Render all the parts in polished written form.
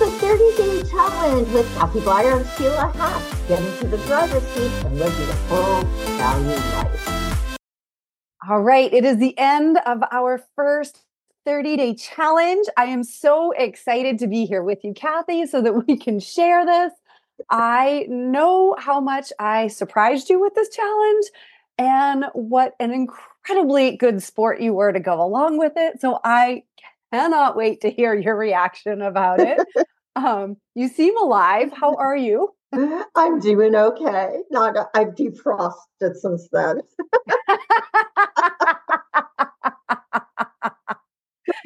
the 30-day challenge with Kathy Blair and Sheila Hatch. Get into the driver's seat and live your full value life. All right, it is the end of our first 30-day challenge. I am so excited to be here with you, Kathy, so that we can share this. I know how much I surprised you with this challenge and what an incredibly good sport you were to go along with it. So I cannot wait to hear your reaction about it. You seem alive. How are you? I'm doing okay. I've defrosted since then.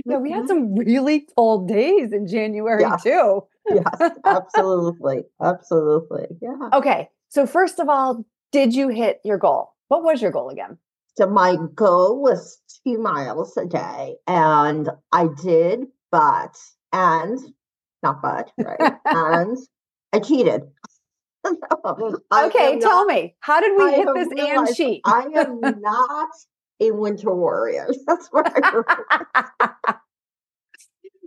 Yeah, we had some really cold days in January, yes, too. Yes, absolutely. Absolutely. Yeah. Okay. So first of all, did you hit your goal? What was your goal again? So my goal was 2 miles a day, and I did, and I cheated. Okay. Tell me, how did we hit this and cheat? I am not a winter warrior. That's what I realized.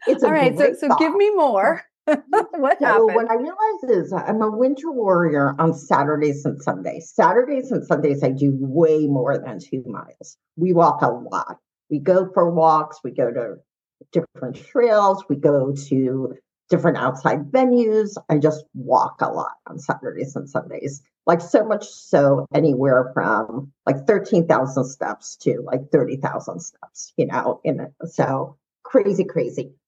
It's all right. So give me more. What happened? What I realized is I'm a winter warrior on Saturdays and Sundays. Saturdays and Sundays, I do way more than 2 miles. We walk a lot. We go for walks. We go to different trails. We go to different outside venues. I just walk a lot on Saturdays and Sundays, like so much so anywhere from like 13,000 steps to like 30,000 steps, in it. So crazy.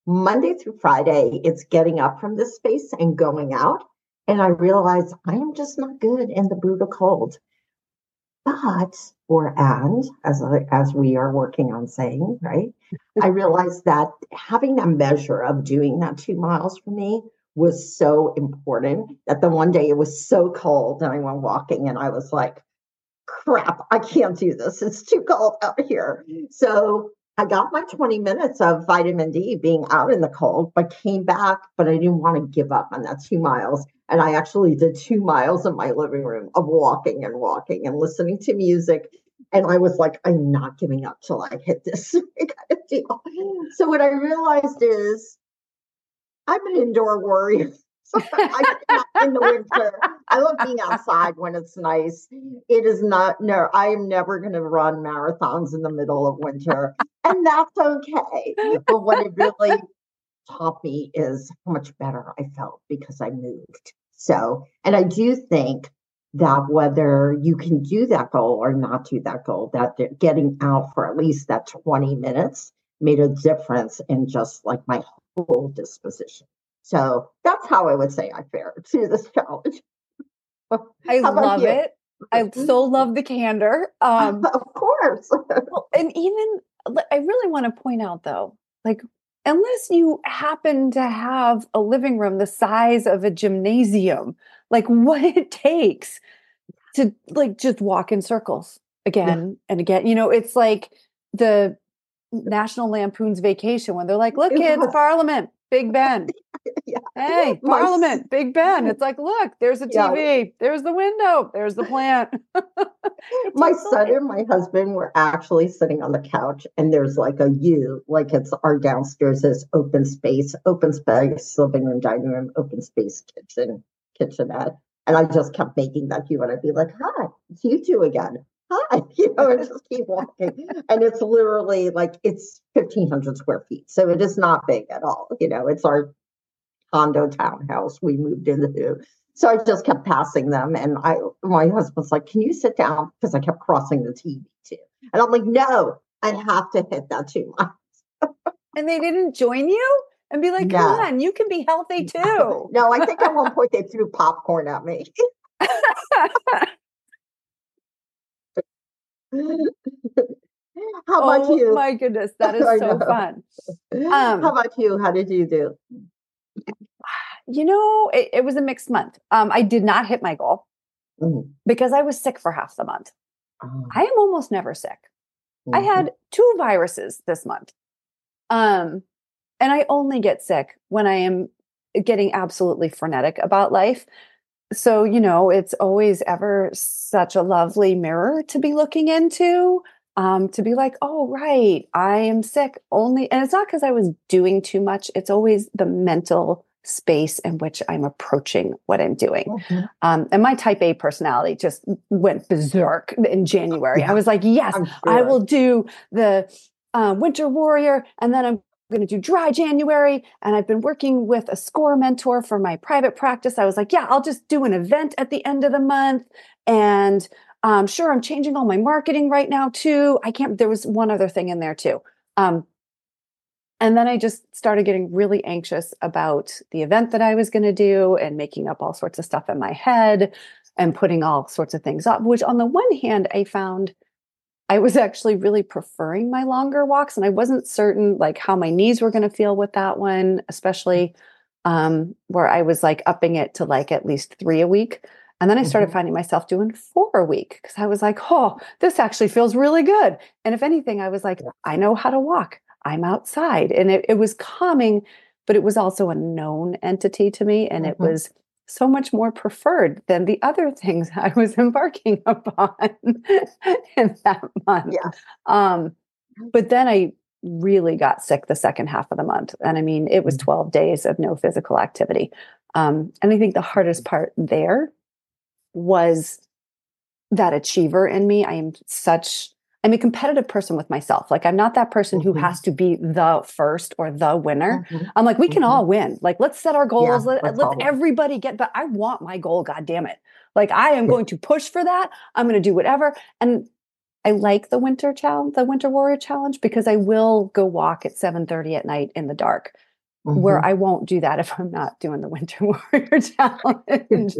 Monday through Friday, it's getting up from this space and going out. And I realize I am just not good in the brutal cold. But, as we are working on saying, right, I realized that having a measure of doing that 2 miles for me was so important that the one day it was so cold and I went walking and I was like, crap, I can't do this. It's too cold out here. So I got my 20 minutes of vitamin D being out in the cold, but came back, but I didn't want to give up on that 2 miles. And I actually did 2 miles in my living room of walking and listening to music. And I was like, I'm not giving up till I hit this. So what I realized is I'm an indoor warrior. I'm not in the winter. I love being outside when it's nice. It is not, no, I am never going to run marathons in the middle of winter. And that's okay. But what it really taught me is how much better I felt because I moved. So, and I do think that whether you can do that goal or not do that goal, that getting out for at least that 20 minutes made a difference in just like my whole disposition. So that's how I would say I fared to this challenge. I love it. I so love the candor. Of course. And even, I really want to point out though, like, unless you happen to have a living room the size of a gymnasium, like what it takes to like just walk in circles again and again. It's like the National Lampoon's Vacation when they're like, look, kids, Parliament, Big Ben. Yeah. Hey, Parliament, Big Ben. It's like, look, there's a TV, there's the window, there's the plant. My son and my husband were actually sitting on the couch and there's like a U, like it's our downstairs is open space, living room, dining room, open space, kitchenette. And I just kept making that U and I'd be like, hi, it's you two again. Hi, and just keep walking. And it's literally like, it's 1,500 square feet. So it is not big at all. It's our condo townhouse we moved into. So I just kept passing them. And my husband's like, can you sit down? Because I kept crossing the TV too. And I'm like, no, I have to hit that 2 miles. And they didn't join you and be like, come on, you can be healthy too. No, I think at one point they threw popcorn at me. How about you? Oh my goodness, that is so fun. How about you? How did you do? It was a mixed month. I did not hit my goal because I was sick for half the month. I am almost never sick. I had 2 viruses this month. And I only get sick when I am getting absolutely frenetic about life. So, it's always ever such a lovely mirror to be looking into, to be like, oh, right, I am sick only. And it's not because I was doing too much. It's always the mental space in which I'm approaching what I'm doing. Mm-hmm. And my type A personality just went berserk in January. Yeah. I was like, yes, sure. I will do the Winter Warrior, and then I'm going to do dry January. And I've been working with a SCORE mentor for my private practice. I was like, yeah, I'll just do an event at the end of the month. And sure, I'm changing all my marketing right now too. There was one other thing in there too. And then I just started getting really anxious about the event that I was going to do and making up all sorts of stuff in my head and putting all sorts of things up, which on the one hand, I found I was actually really preferring my longer walks. And I wasn't certain like how my knees were going to feel with that one, especially where I was like upping it to like at least 3 a week. And then I started finding myself doing 4 a week because I was like, oh, this actually feels really good. And if anything, I was like, I know how to walk. I'm outside. And it was calming, but it was also a known entity to me. And it was so much more preferred than the other things I was embarking upon in that month. Yeah. But then I really got sick the second half of the month. And I mean, it was 12 days of no physical activity. And I think the hardest part there was that achiever in me. I'm a competitive person with myself. Like I'm not that person who has to be the first or the winner. I'm like, we can all win. Like, let's set our goals. Yeah, let's everybody get, but I want my goal. God damn it. Like I am going to push for that. I'm going to do whatever. And I like the winter challenge, the Winter Warrior challenge, because I will go walk at 7:30 at night in the dark. Where I won't do that if I'm not doing the Winter Warrior challenge,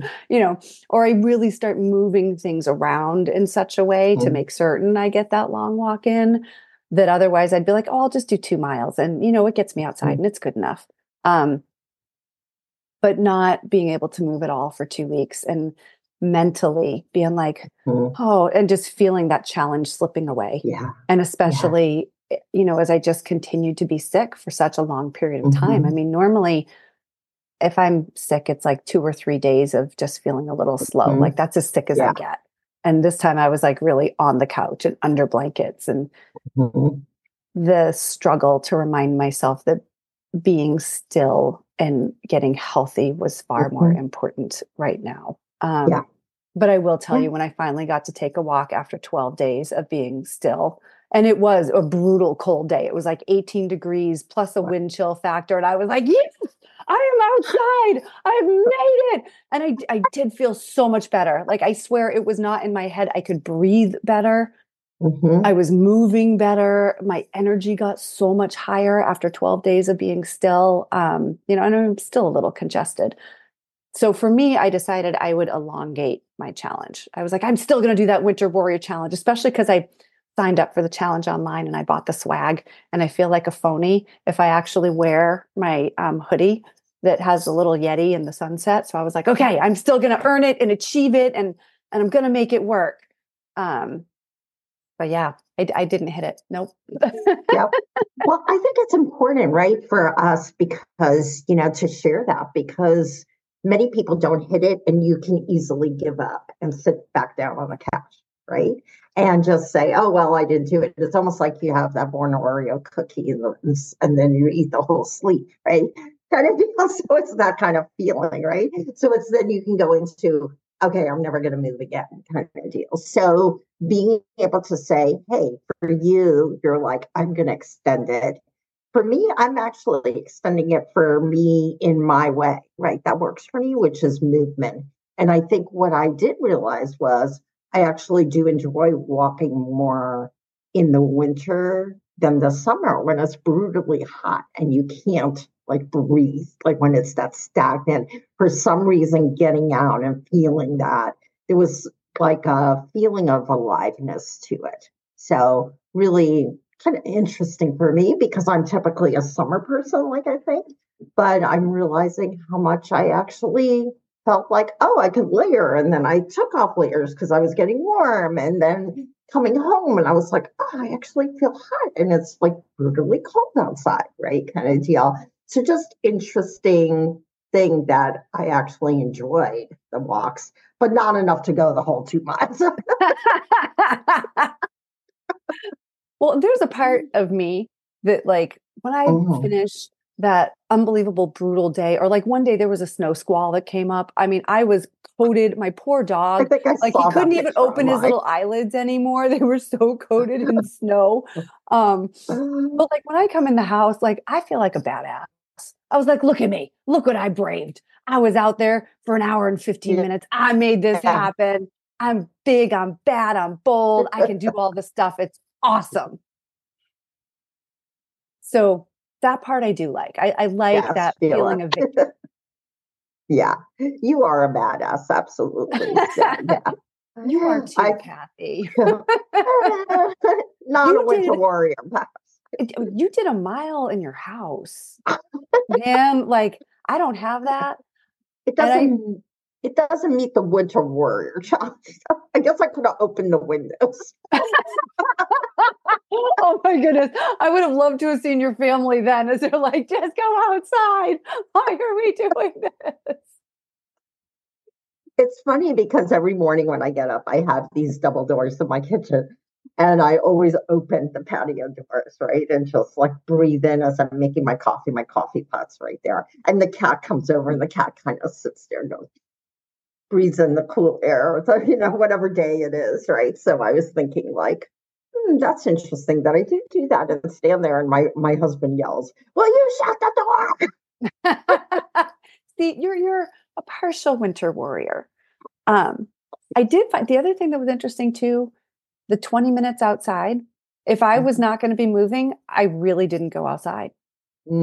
or I really start moving things around in such a way to make certain I get that long walk in that otherwise I'd be like, oh, I'll just do 2 miles. And, it gets me outside and it's good enough. But not being able to move at all for 2 weeks and mentally being like, oh, and just feeling that challenge slipping away. Yeah. And especially as I just continued to be sick for such a long period of time. I mean, normally if I'm sick, it's like 2 or 3 days of just feeling a little slow. Like that's as sick as I get. And this time I was like really on the couch and under blankets, and the struggle to remind myself that being still and getting healthy was far more important right now. But I will tell you, when I finally got to take a walk after 12 days of being still, and it was a brutal cold day. It was like 18 degrees plus a wind chill factor. And I was like, yes, I am outside. I've made it. And I did feel so much better. Like, I swear it was not in my head. I could breathe better. I was moving better. My energy got so much higher after 12 days of being still. And I'm still a little congested. So for me, I decided I would elongate my challenge. I was like, I'm still going to do that Winter Warrior challenge, especially because I signed up for the challenge online and I bought the swag, and I feel like a phony if I actually wear my hoodie that has a little Yeti in the sunset. So I was like, okay, I'm still going to earn it and achieve it, and I'm going to make it work. But yeah, I didn't hit it. Nope. Well, I think it's important, right, for us because, to share that, because many people don't hit it and you can easily give up and sit back down on the couch. Right. And just say, oh, well, I didn't do it. It's almost like you have that one Oreo cookie and then you eat the whole sleeve. Right. Kind of deal. So it's that kind of feeling. Right. So it's then you can go into, OK, I'm never going to move again kind of deal. So being able to say, hey, for you, you're like, I'm going to extend it. For me, I'm actually extending it for me in my way. Right. That works for me, which is movement. And I think what I did realize was I actually do enjoy walking more in the winter than the summer when it's brutally hot and you can't like breathe, like when it's that stagnant. For some reason, getting out and feeling that, there was like a feeling of aliveness to it. So really kind of interesting for me because I'm typically a summer person, like I think, but I'm realizing how much I actually felt like, oh, I could layer. And then I took off layers because I was getting warm. And then coming home and I was like, oh, I actually feel hot. And it's like brutally cold outside, right? Kind of deal. So just interesting thing that I actually enjoyed the walks, but not enough to go the whole 2 miles. Well, there's a part of me that like when I finish that unbelievable, brutal day. Or like one day there was a snow squall that came up. I mean, I was coated. My poor dog, like he couldn't even open his little eyelids anymore. They were so coated in snow. But like when I come in the house, like I feel like a badass. I was like, look at me. Look what I braved. I was out there for an hour and 15 minutes. I made this happen. I'm big. I'm bad. I'm bold. I can do all this stuff. It's awesome. So that part I do like. I like that feeling of victory. Yeah. You are a badass. Absolutely. So, you are too, Kathy. Not a winter warrior. You did a mile in your house. Man, like, I don't have that. It doesn't meet the winter warrior. I guess I could have opened the windows. Oh my goodness. I would have loved to have seen your family then as they're like, just go outside. Why are we doing this? It's funny because every morning when I get up, I have these double doors to my kitchen. And I always open the patio doors, right? And just like breathe in as I'm making my coffee pot's right there. And the cat comes over and the cat kind of sits there and breathes in the cool air, so, you know, whatever day it is, right? So I was thinking like, that's interesting that I did do that and stand there and my husband yells, will you shut the door? See, you're a partial winter warrior. I did find the other thing that was interesting too, the 20 minutes outside. If I was not going to be moving, I really didn't go outside.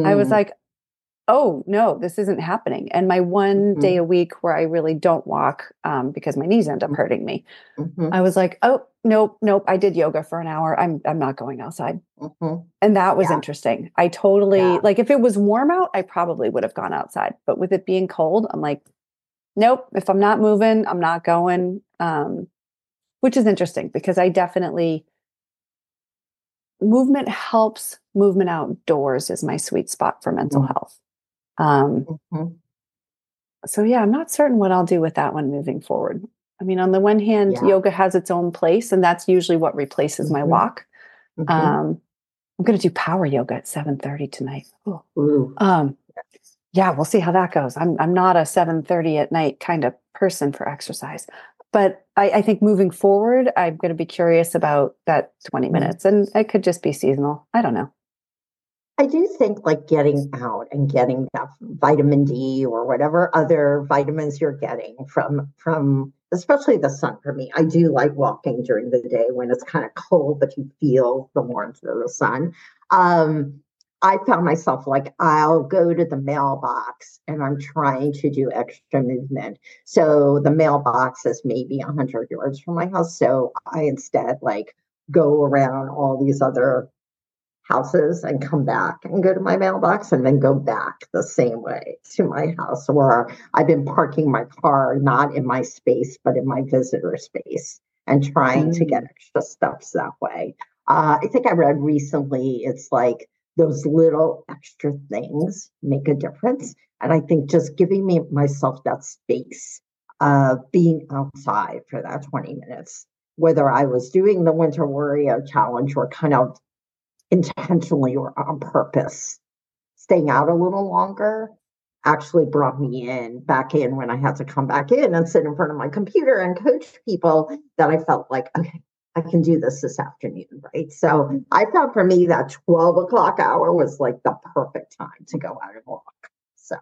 I was like, oh no, this isn't happening. And my one day a week where I really don't walk because my knees end up hurting me. I was like, oh, nope. I did yoga for an hour. I'm not going outside. And that was interesting. I totally, like if it was warm out, I probably would have gone outside, but with it being cold, I'm like, nope, if I'm not moving, I'm not going. Which is interesting because I definitely, movement helps. Movement outdoors is my sweet spot for mental health. So yeah, I'm not certain what I'll do with that one moving forward. I mean, on the one hand, yoga has its own place and that's usually what replaces my walk. I'm going to do power yoga at 7:30 tonight. Yeah, we'll see how that goes. I'm not a 7:30 at night kind of person for exercise. But I think moving forward, I'm going to be curious about that 20 minutes and it could just be seasonal. I don't know. I do think like getting out and getting that vitamin D or whatever other vitamins you're getting from especially the sun for me. I do like walking during the day when it's kind of cold, but you feel the warmth of the sun. I found myself like, I'll go to the mailbox and I'm trying to do extra movement. So the mailbox is maybe 100 yards from my house. So I instead like go around all these other houses and come back and go to my mailbox and then go back the same way to my house. Or I've been parking my car, not in my space, but in my visitor space and trying to get extra steps that way. I think I read recently, it's like, those little extra things make a difference. And I think just giving myself that space of being outside for that 20 minutes, whether I was doing the Winter Warrior Challenge or kind of intentionally or on purpose, staying out a little longer actually brought me back in when I had to come back in and sit in front of my computer and coach people that I felt like, okay, I can do this afternoon, right? So I thought for me that 12 o'clock hour was like the perfect time to go out and walk. So,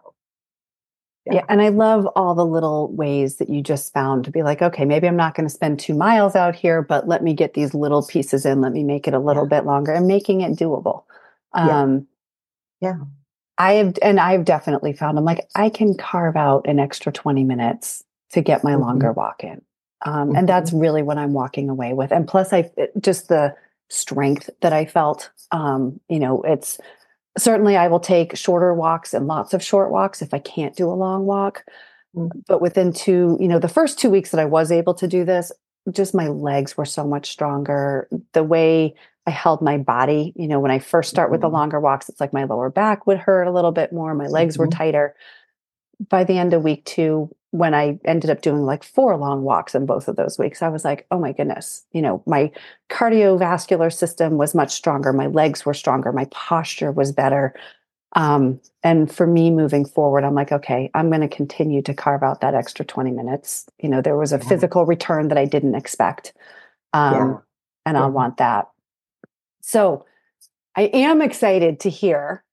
yeah. And I love all the little ways that you just found to be like, okay, maybe I'm not going to spend 2 miles out here, but let me get these little pieces in. Let me make it a little bit longer and making it doable. I've definitely found, I'm like, I can carve out an extra 20 minutes to get my longer walk in. And that's really what I'm walking away with. And plus just the strength that I felt, you know, it's certainly I will take shorter walks and lots of short walks if I can't do a long walk, but within the first 2 weeks that I was able to do this, just my legs were so much stronger. The way I held my body, you know, when I first start with the longer walks, it's like my lower back would hurt a little bit more. My legs were tighter. By the end of week two, when I ended up doing like 4 long walks in both of those weeks, I was like, oh my goodness, you know, my cardiovascular system was much stronger. My legs were stronger. My posture was better. And for me moving forward, I'm like, okay, I'm going to continue to carve out that extra 20 minutes. You know, there was a physical return that I didn't expect. And I want that. So I am excited to hear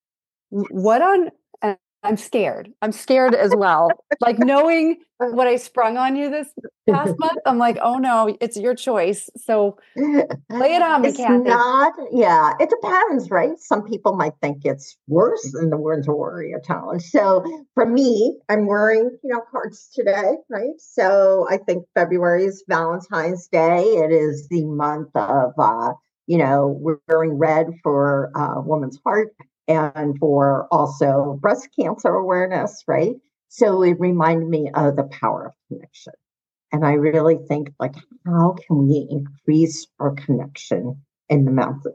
what on, and I'm scared. I'm scared as well. Like knowing what I sprung on you this past month, I'm like, oh no, it's your choice. So lay it on me, Kathy. It depends, right? Some people might think it's worse than the Winter Warrior challenge. So for me, I'm wearing, you know, hearts today, right? So I think February is Valentine's Day. It is the month of, you know, we're wearing red for woman's heart and for also breast cancer awareness, right? So it reminded me of the power of connection. And I really think, like, how can we increase our connection in the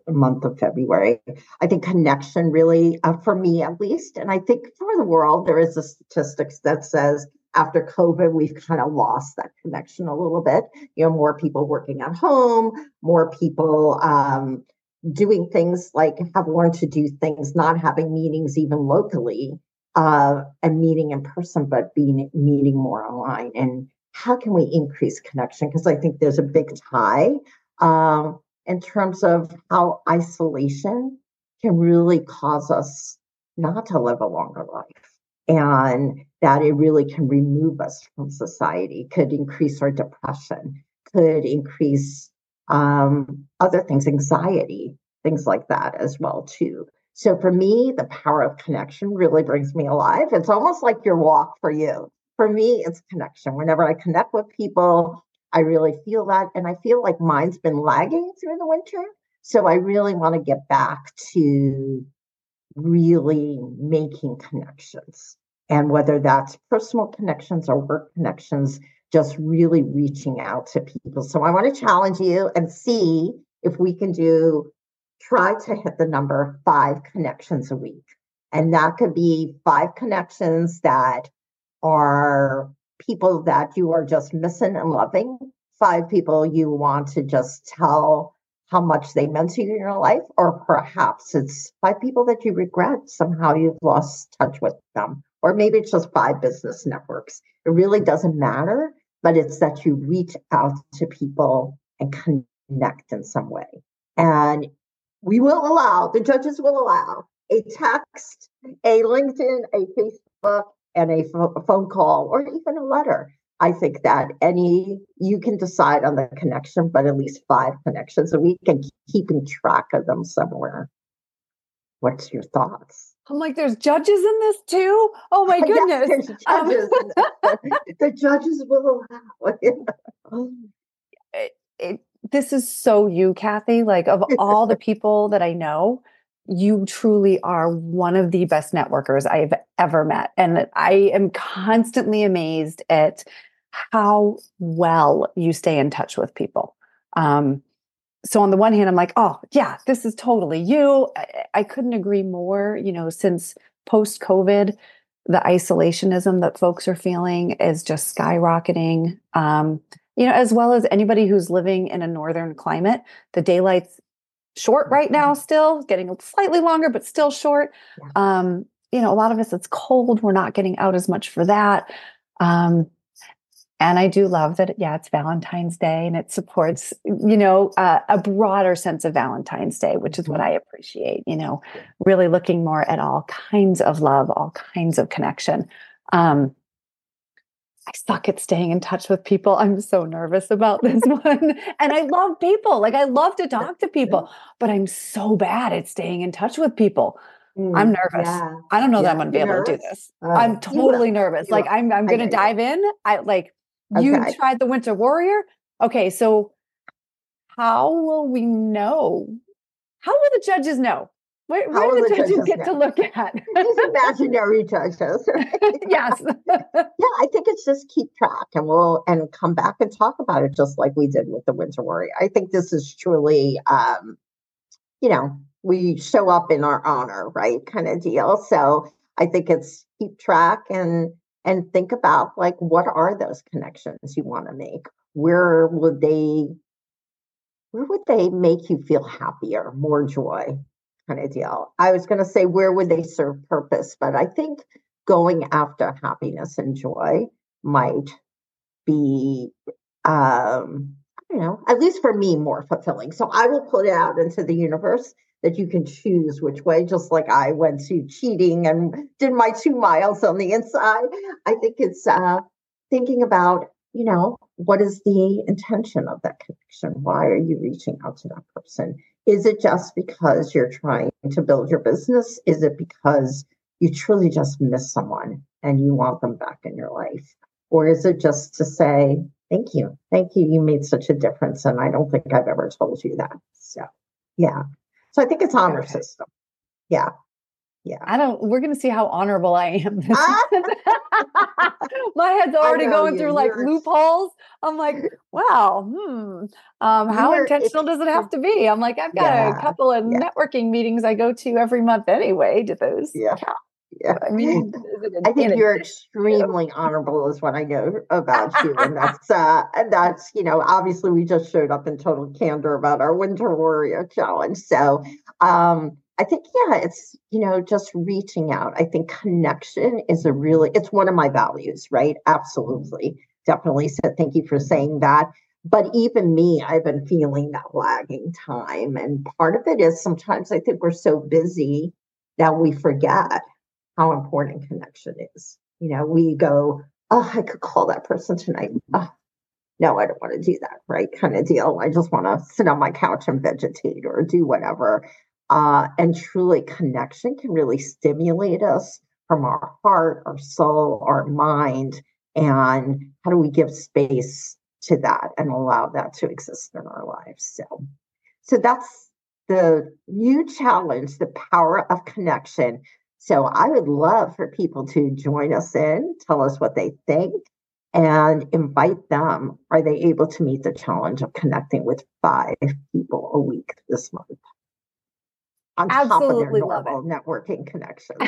month of February? I think connection really, for me at least, and I think for the world, there is a statistics that says after COVID, we've kind of lost that connection a little bit. You know, more people working at home, more people doing things like have learned to do things, not having meetings even locally and meeting in person, but meeting more online. And how can we increase connection? Because I think there's a big tie in terms of how isolation can really cause us not to live a longer life. And that it really can remove us from society, could increase our depression, could increase other things, anxiety, things like that as well, too. So for me, the power of connection really brings me alive. It's almost like your walk for you. For me, it's connection. Whenever I connect with people, I really feel that. And I feel like mine's been lagging through the winter. So I really want to get back to really making connections. And whether that's personal connections or work connections, just really reaching out to people. So I want to challenge you and see if we can try to hit the number 5 connections a week. And that could be 5 connections that are people that you are just missing and loving, 5 people you want to just tell how much they meant to you in your life, or perhaps it's 5 people that you regret somehow you've lost touch with them, or maybe it's just 5 business networks. It really doesn't matter, but it's that you reach out to people and connect in some way. And we will allow, the judges will allow a text, a LinkedIn, a Facebook, and a phone call, or even a letter. I think that you can decide on the connection, but at least 5 connections a week and keeping track of them somewhere. What's your thoughts? I'm like, there's judges in this too? Oh my goodness. Yes, there's judges. The judges will allow. This is so you, Kathy. Like, of all the people that I know, you truly are one of the best networkers I've ever met. And I am constantly amazed at how well you stay in touch with people. So on the one hand, I'm like, oh yeah, this is totally you. I couldn't agree more, you know, since post-COVID, the isolationism that folks are feeling is just skyrocketing. You know, as well as anybody who's living in a northern climate, the daylight's short right now, still getting slightly longer, but still short. You know, a lot of us, it's cold. We're not getting out as much for that. And I do love that. Yeah, it's Valentine's Day and it supports, you know, a broader sense of Valentine's Day, which is what I appreciate, you know, really looking more at all kinds of love, all kinds of connection. I suck at staying in touch with people. I'm so nervous about this one. And I love people. Like, I love to talk to people, but I'm so bad at staying in touch with people. I'm nervous. Yeah. I don't know that I'm going to be able to do this. I'm totally nervous. Like, I'm going to dive in. You tried the Winter Warrior. Okay. So how will we know? How will the judges know? Where do the judges get to look at? These imaginary judges. Right? Yes. I think it's just keep track, and we'll come back and talk about it just like we did with the Winter Warrior. I think this is truly, you know, we show up in our honor, right? Kind of deal. So I think it's keep track and think about, like, what are those connections you want to make? Where would they make you feel happier, more joy? kind of deal. I was going to say, where would they serve purpose? But I think going after happiness and joy might be, at least for me, more fulfilling. So I will put it out into the universe that you can choose which way, just like I went to cheating and did my 2 miles on the inside. I think it's thinking about, what is the intention of that connection? Why are you reaching out to that person? Is it just because you're trying to build your business? Is it because you truly just miss someone and you want them back in your life? Or is it just to say, thank you. Thank you. You made such a difference. And I don't think I've ever told you that. So, yeah. So I think it's honor system. Yeah. Yeah. We're going to see how honorable I am. My head's already going through loopholes. I'm like, wow. How intentional does it have to be? I'm like, I've got a couple of networking meetings I go to every month anyway. Do those count? Yeah. I mean, I think you're extremely honorable is what I know about you. And that's, obviously we just showed up in total candor about our Winter Warrior challenge. So, I think, it's, just reaching out. I think connection is it's one of my values, right? Absolutely. Definitely. So thank you for saying that. But even me, I've been feeling that lagging time. And part of it is sometimes I think we're so busy that we forget how important connection is. We go, oh, I could call that person tonight. Oh, no, I don't want to do that, right? Kind of deal. I just want to sit on my couch and vegetate or do whatever. And truly, connection can really stimulate us from our heart, our soul, our mind. And how do we give space to that and allow that to exist in our lives? So that's the new challenge, the power of connection. So I would love for people to join us in, tell us what they think, and invite them. Are they able to meet the challenge of connecting with 5 people a week this month? On absolutely top of their normal networking connections.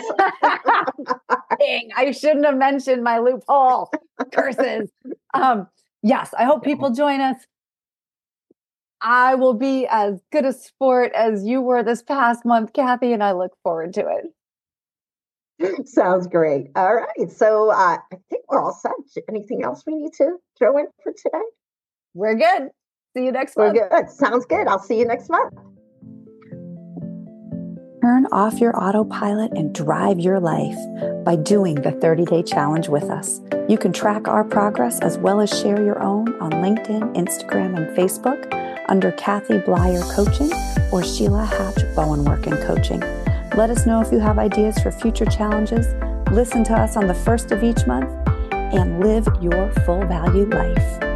Dang, I shouldn't have mentioned my loophole. Curses. Yes, I hope people join us. I will be as good a sport as you were this past month, Kathy, and I look forward to it. Sounds great. All right. So I think we're all set. Anything else we need to throw in for today? We're good. See you next month. We're good. Sounds good. I'll see you next month. Turn off your autopilot and drive your life by doing the 30-day challenge with us. You can track our progress as well as share your own on LinkedIn, Instagram, and Facebook under Kathy Blair Coaching or Sheila Hatch Bowen Work and Coaching. Let us know if you have ideas for future challenges. Listen to us on the 1st of each month and live your full value life.